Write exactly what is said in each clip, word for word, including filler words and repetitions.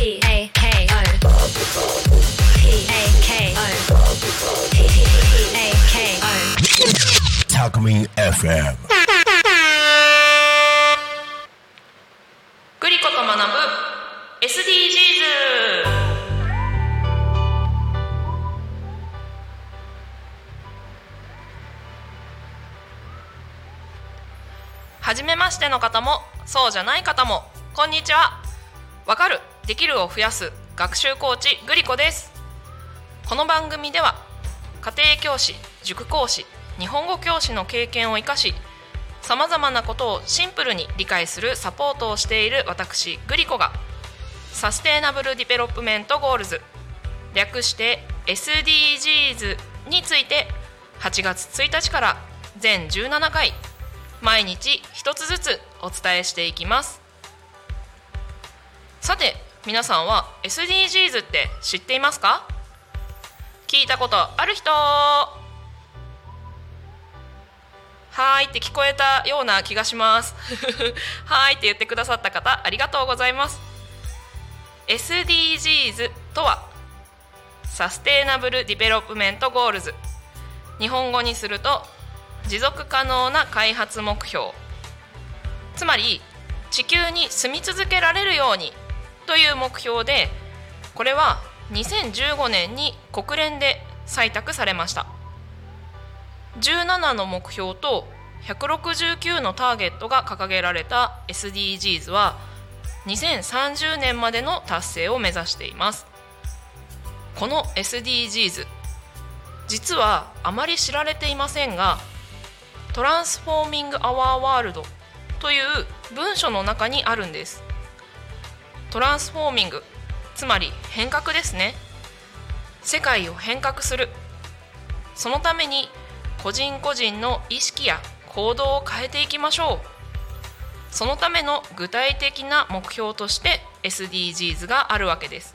エフエム グリコと学ぶ エスディージーズ。 はじめましての方もそうじゃない方もこんにちは。わかるできるを増やす学習コーチグリコです。この番組では家庭教師、塾講師、日本語教師の経験を生かし、さまざまなことをシンプルに理解するサポートをしている私グリコが、サステイナブルディベロップメントゴールズ、略して エスディージーズ についてはちがつついたちから全じゅうななかい毎日ひとつずつお伝えしていきます。さて、皆さんは エスディージーズ って知っていますか？聞いたことある人？はーいって聞こえたような気がしますはーいって言ってくださった方、ありがとうございます。 エスディージーズ とはサステイナブルディベロップメントゴールズ、日本語にすると持続可能な開発目標、つまり地球に住み続けられるようにという目標で、これはにせんじゅうごねんに国連で採択されました。じゅうななの目標とひゃくろくじゅうきゅうのターゲットが掲げられた エスディージーズ はにせんさんじゅうねんまでの達成を目指しています。この エスディージーズ、 実はあまり知られていませんが、トランスフォーミングアワーワールドという文書の中にあるんです。トランスフォーミング、つまり変革ですね。世界を変革する、そのために個人個人の意識や行動を変えていきましょう。そのための具体的な目標として エスディージーズ があるわけです。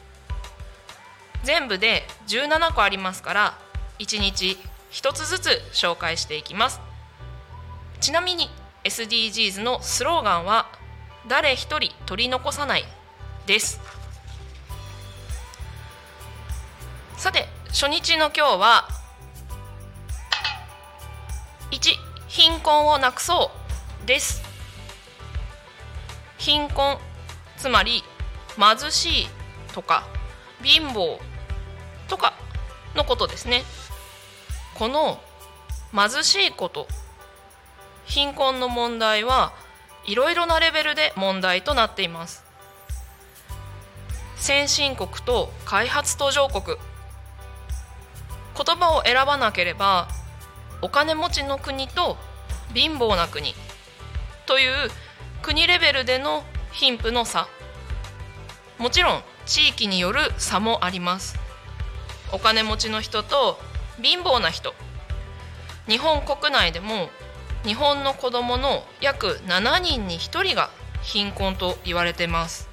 全部でじゅうななこありますから、いちにちひとつずつ紹介していきます。ちなみに エスディージーズ のスローガンは誰一人取り残さないです。さて、初日の今日は、いち. 貧困をなくそうです。貧困、つまり貧しいとか貧乏とかのことですね。この貧しいこと、貧困の問題はいろいろなレベルで問題となっています。先進国と開発途上国、言葉を選ばなければお金持ちの国と貧乏な国という国レベルでの貧富の差、もちろん地域による差もあります。お金持ちの人と貧乏な人、日本国内でも日本の子どもの約しちにんにひとりが貧困と言われています。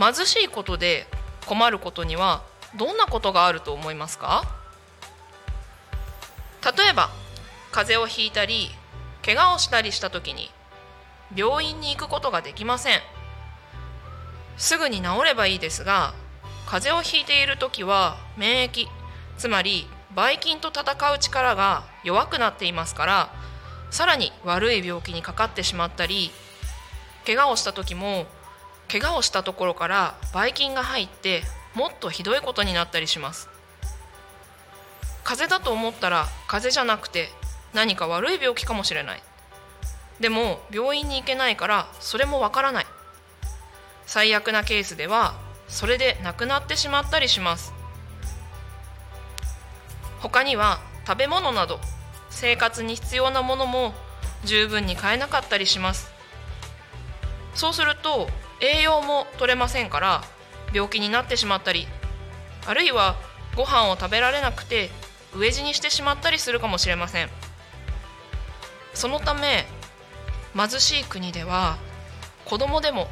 貧しいことで困ることにはどんなことがあると思いますか？例えば風邪をひいたり怪我をしたりした時に病院に行くことができません。すぐに治ればいいですが、風邪をひいている時は免疫、つまりばい菌と戦う力が弱くなっていますから、さらに悪い病気にかかってしまったり、怪我をした時も怪我をしたところからばい菌が入ってもっとひどいことになったりします。風邪だと思ったら風邪じゃなくて何か悪い病気かもしれない。でも病院に行けないからそれもわからない。最悪なケースではそれで亡くなってしまったりします。他には食べ物など生活に必要なものも十分に買えなかったりします。そうすると栄養も取れませんから病気になってしまったり、あるいはご飯を食べられなくて飢え死にしてしまったりするかもしれません。そのため貧しい国では子供でも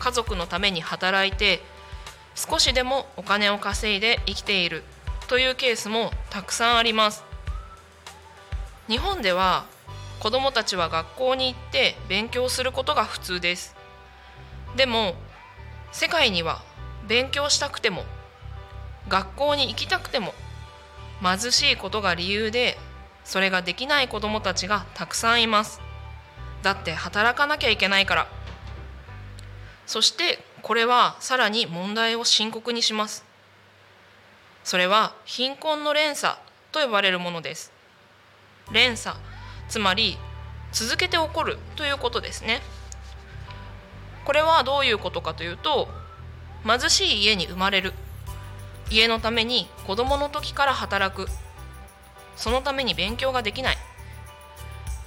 家族のために働いて少しでもお金を稼いで生きているというケースもたくさんあります。日本では子供たちは学校に行って勉強することが普通です。でも世界には勉強したくても学校に行きたくても貧しいことが理由でそれができない子どもたちがたくさんいます。だって働かなきゃいけないから。そしてこれはさらに問題を深刻にします。それは貧困の連鎖と呼ばれるものです。連鎖、つまり続けて起こるということですね。これはどういうことかというと、貧しい家に生まれる、家のために子どもの時から働く、そのために勉強ができない、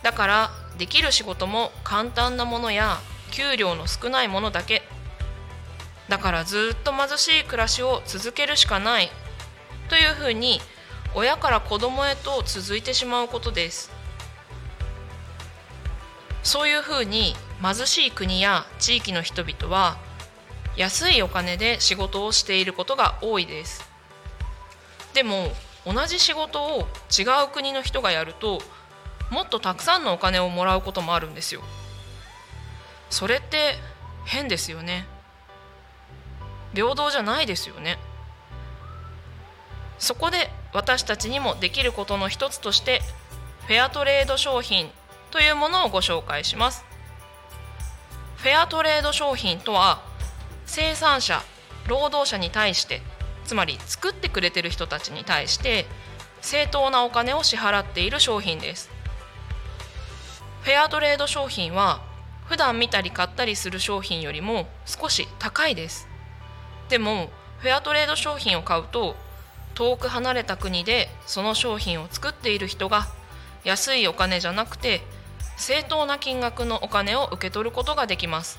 だからできる仕事も簡単なものや給料の少ないものだけ、だからずっと貧しい暮らしを続けるしかないというふうに親から子供へと続いてしまうことです。そういうふうに貧しい国や地域の人々は安いお金で仕事をしていることが多いです。でも同じ仕事を違う国の人がやるともっとたくさんのお金をもらうこともあるんですよ。それって変ですよね。平等じゃないですよね。そこで私たちにもできることの一つとしてフェアトレード商品というものをご紹介します。フェアトレード商品とは生産者、労働者に対して、つまり作ってくれてる人たちに対して正当なお金を支払っている商品です。フェアトレード商品は普段見たり買ったりする商品よりも少し高いです。でもフェアトレード商品を買うと遠く離れた国でその商品を作っている人が安いお金じゃなくて正当な金額のお金を受け取ることができます。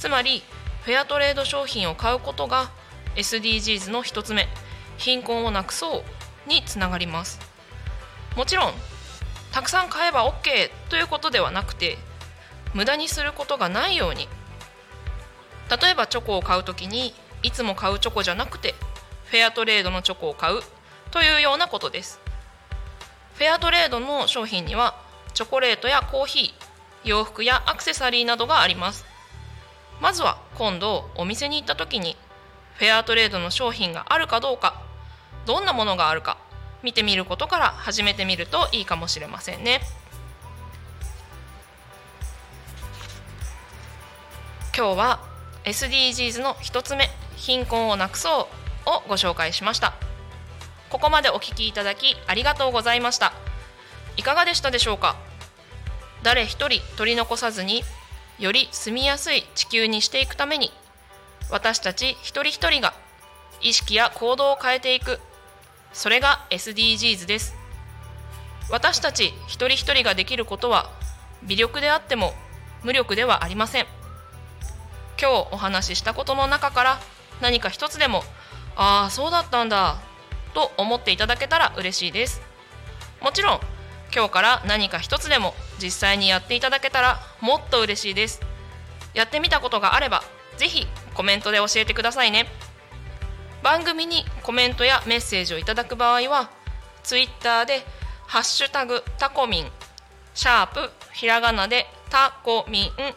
つまりフェアトレード商品を買うことが エスディージーズ の一つ目、貧困をなくそうにつながります。もちろんたくさん買えば OK ということではなくて、無駄にすることがないように、例えばチョコを買うときにいつも買うチョコじゃなくてフェアトレードのチョコを買うというようなことです。フェアトレードの商品にはチョコレートやコーヒー、洋服やアクセサリーなどがあります。まずは今度お店に行った時にフェアトレードの商品があるかどうか、どんなものがあるか見てみることから始めてみるといいかもしれませんね。今日は エスディージーズ の一つ目、貧困をなくそうをご紹介しました。ここまでお聞きいただきありがとうございました。いかがでしたでしょうか。誰一人取り残さずにより住みやすい地球にしていくために、私たち一人一人が意識や行動を変えていく、それが エスディージーズ です。私たち一人一人ができることは微力であっても無力ではありません。今日お話ししたことの中から何か一つでもああそうだったんだと思っていただけたら嬉しいです。もちろん今日から何か一つでも実際にやっていただけたらもっと嬉しいです。やってみたことがあればぜひコメントで教えてくださいね。番組にコメントやメッセージをいただく場合はツイッターでハッシュタグタコミン、シャープひらがなでタコミン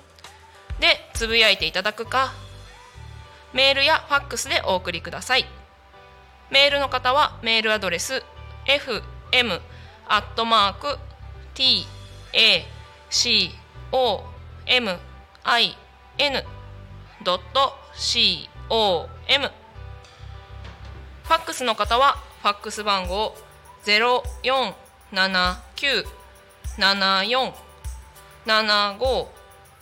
でつぶやいていただくか、メールやファックスでお送りください。メールの方はメールアドレス エフエム アットマーク ティー エー シー オー エム アイ エヌ ドット シー オー エム、 ファックスの方はファックス番号 ゼロ よん なな きゅう なな よん なな ご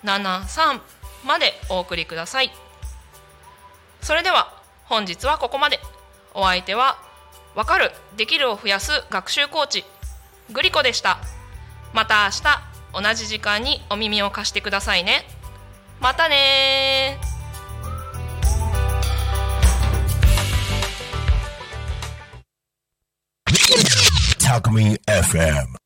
なな さん までお送りください。それでは本日はここまで。お相手はわかるできるを増やす学習コーチグリコでした。また明日同じ時間にお耳を貸してくださいね。またね。たこみん エフエム